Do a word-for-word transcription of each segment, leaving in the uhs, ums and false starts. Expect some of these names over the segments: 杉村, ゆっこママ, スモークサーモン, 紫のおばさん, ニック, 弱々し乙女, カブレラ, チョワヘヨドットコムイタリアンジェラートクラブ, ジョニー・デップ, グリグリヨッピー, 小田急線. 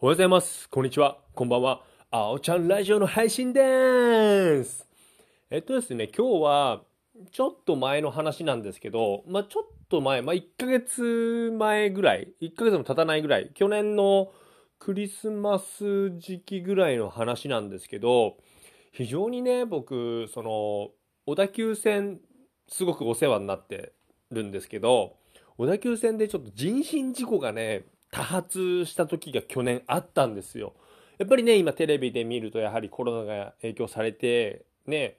おはようございます。こんにちは。こんばんは。あおちゃんラジオの配信でーす。えっとですね、今日はちょっと前の話なんですけど、まあちょっと前、まあいっかげつまえぐらい、いっかげつも経たないぐらい、去年のクリスマス時期ぐらいの話なんですけど、非常にね、僕、その、小田急線、すごくお世話になってるんですけど、小田急線でちょっと人身事故がね、多発した時が去年あったんですよ。やっぱりね、今テレビで見るとやはりコロナが影響されてね、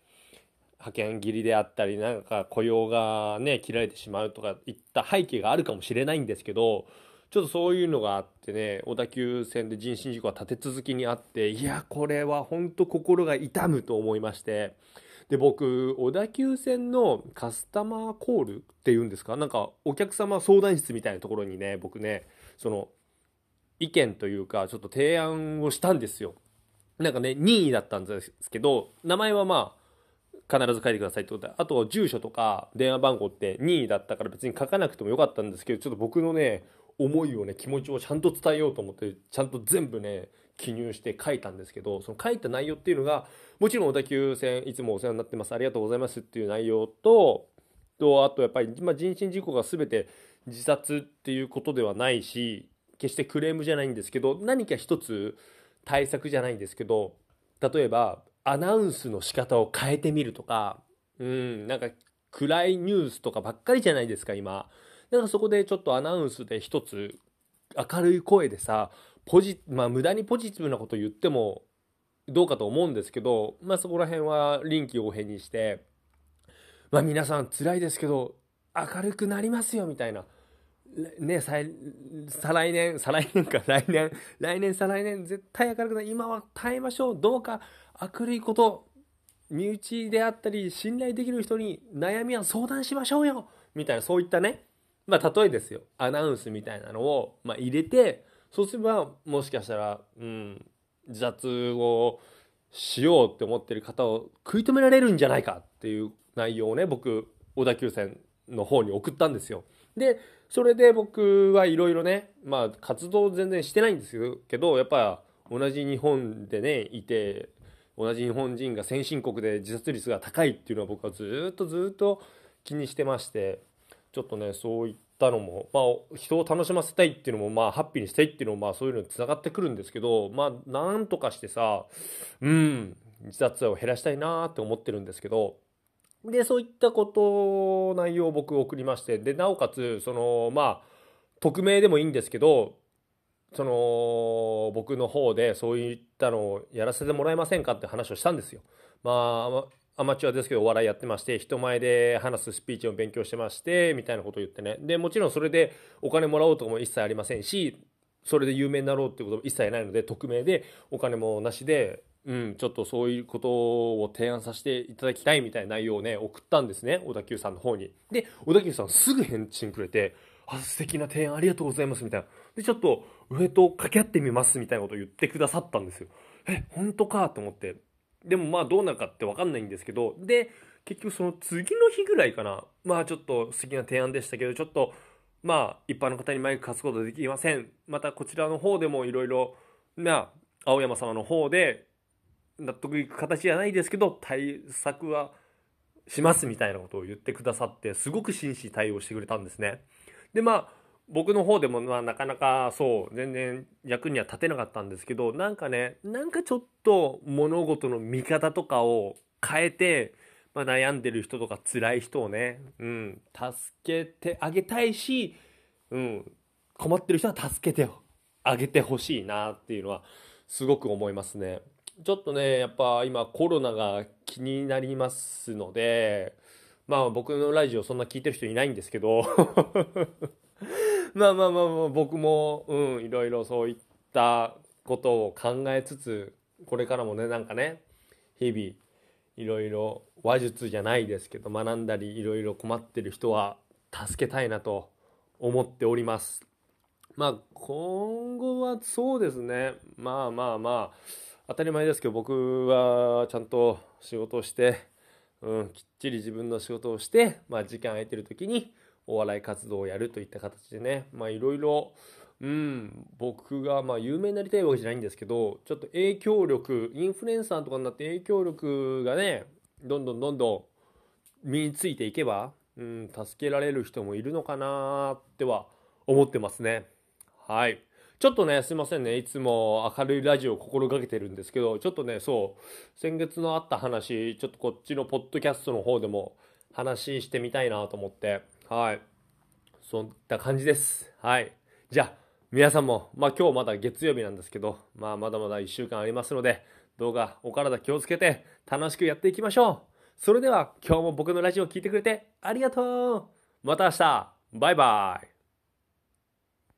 派遣切りであったりなんか雇用がね切られてしまうとかいった背景があるかもしれないんですけど、ちょっとそういうのがあってね、小田急線で人身事故が立て続きにあって、いやこれは本当心が痛むと思いまして、で僕小田急線のカスタマーコールっていうんですか、なんかお客様相談室みたいなところにね、僕ねその意見というかちょっと提案をしたんですよ。なんかね任意だったんですけど、名前はまあ必ず書いてくださいってことで、あと住所とか電話番号って任意だったから別に書かなくてもよかったんですけど、ちょっと僕のね思いをね気持ちをちゃんと伝えようと思ってちゃんと全部ね記入して書いたんですけど、その書いた内容っていうのがもちろん小田急線いつもお世話になってますありがとうございますっていう内容と、とあとやっぱり、まあ、人身事故が全て自殺っていうことではないし決してクレームじゃないんですけど、何か一つ対策じゃないんですけど、例えばアナウンスの仕方を変えてみるとか、うんなんか暗いニュースとかばっかりじゃないですか今。だからそこでちょっとアナウンスで一つ明るい声でさ、ポジまあ無駄にポジティブなこと言ってもどうかと思うんですけど、まあそこら辺は臨機応変にして、まあ皆さん辛いですけど明るくなりますよみたいなね、再来年再来年か来年来年再来年絶対明るくなる、今は耐えましょう、どうか明るいこと、身内であったり信頼できる人に悩みは相談しましょうよみたいな、そういったねまあ例えですよ、アナウンスみたいなのをまあ入れて、そうすればもしかしたら、うん、自殺をしようって思ってる方を食い止められるんじゃないかっていう内容をね、僕小田急線の方に送ったんですよ。でそれで僕はいろいろね、まあ活動全然してないんですけど、やっぱ同じ日本でねいて、同じ日本人が先進国で自殺率が高いっていうのは僕はずっとずっと気にしてまして、ちょっとねそういったたのも、まあ、人を楽しませたいっていうのも、まあ、ハッピーにしたいっていうのも、まあ、そういうのにつながってくるんですけど、まあ、なんとかしてさ、うん、自殺を減らしたいなって思ってるんですけど、でそういったこと内容を僕送りまして、でなおかつその、まあ、匿名でもいいんですけど、その僕の方でそういったのをやらせてもらえませんかって話をしたんですよ。まあアマチュアですけどお笑いやってまして、人前で話すスピーチを勉強してましてみたいなことを言ってね、でもちろんそれでお金もらおうとかも一切ありませんし、それで有名になろうっていうことも一切ないので、匿名でお金もなしで、うん、ちょっとそういうことを提案させていただきたいみたいな内容をね送ったんですね、小田急さんの方に。で小田急さんすぐ返信くれて、あ素敵な提案ありがとうございますみたいな、でちょっと上と掛け合ってみますみたいなことを言ってくださったんですよ。え本当かと思って、でもまあどうなるかって分かんないんですけど、で結局その次の日ぐらいかな、まあちょっと素敵な提案でしたけど、ちょっとまあ一般の方にマイク貸すことはできません、またこちらの方でもいろいろな青山様の方で納得いく形じゃないですけど対策はしますみたいなことを言ってくださって、すごく真摯対応してくれたんですね。でまあ僕の方でもまあなかなかそう全然役には立てなかったんですけど、なんかねなんかちょっと物事の見方とかを変えて、まあ、悩んでる人とか辛い人をね、うん、助けてあげたいし、うん、困ってる人は助けてあげてほしいなっていうのはすごく思いますね。ちょっとねやっぱ今コロナが気になりますので、まあ僕のラジオそんな聞いてる人いないんですけどまあまあまあまあ僕もうんいろいろそういったことを考えつつ、これからもねなんかね日々いろいろ話術じゃないですけど学んだり、いろいろ困ってる人は助けたいなと思っております。まあ今後はそうですね、まあまあまあ当たり前ですけど僕はちゃんと仕事をして、うん、きっちり自分の仕事をして、まあ、時間空いてる時にお笑い活動をやるといった形でね、まあいろいろうん、僕がまあ有名になりたいわけじゃないんですけど、ちょっと影響力、インフルエンサーとかになって影響力がね、どんどんどんどん身についていけば、うん、助けられる人もいるのかなっては思ってますね。はい。ちょっとね、すいませんね、いつも明るいラジオを心がけてるんですけど、ちょっとね、そう、先月のあった話、ちょっとこっちのポッドキャストの方でも話してみたいなと思って、はい。そんな感じです。はい。じゃあ、皆さんも、まあ今日まだ月曜日なんですけど、まあまだまだいっしゅうかんありますので、どうかお体気をつけて、楽しくやっていきましょう。それでは、今日も僕のラジオを聞いてくれてありがとう。また明日、バイバイ。